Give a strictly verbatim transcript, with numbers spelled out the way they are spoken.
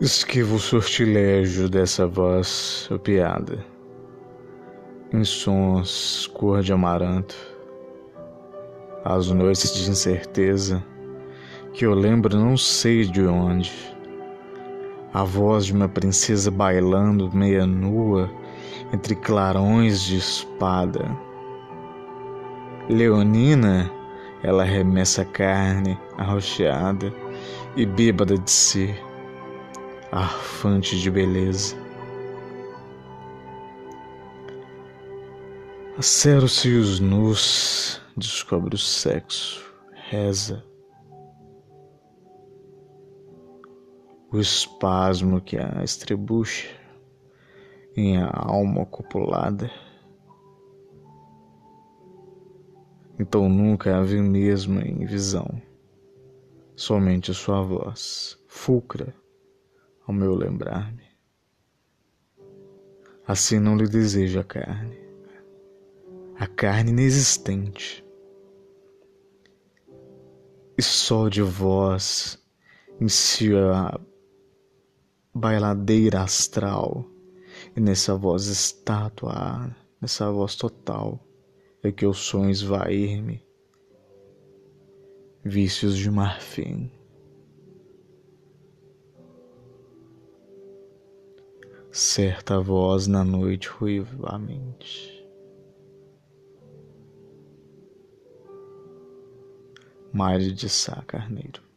Esquivo o sortilegio dessa voz piada, em sons cor de amaranto, as noites de incerteza, que eu lembro não sei de onde, a voz de uma princesa bailando meia nua entre clarões de espada. Leonina, ela arremessa a carne arroxeada e bêbada de si, arfante de beleza. Aceram-se os nus, descobre o sexo, reza. O espasmo que a estrebucha em a alma copulada. Então nunca a vi mesmo em visão, somente a sua voz, fulcra ao meu lembrar-me. Assim não lhe desejo a carne, a carne inexistente, e só de voz inicio a bailadeira astral, e nessa voz estátua, nessa voz total, é que eu sonho esvair-me, vícios de marfim. Certa voz na noite ruivamente, Mário de Sá Carneiro.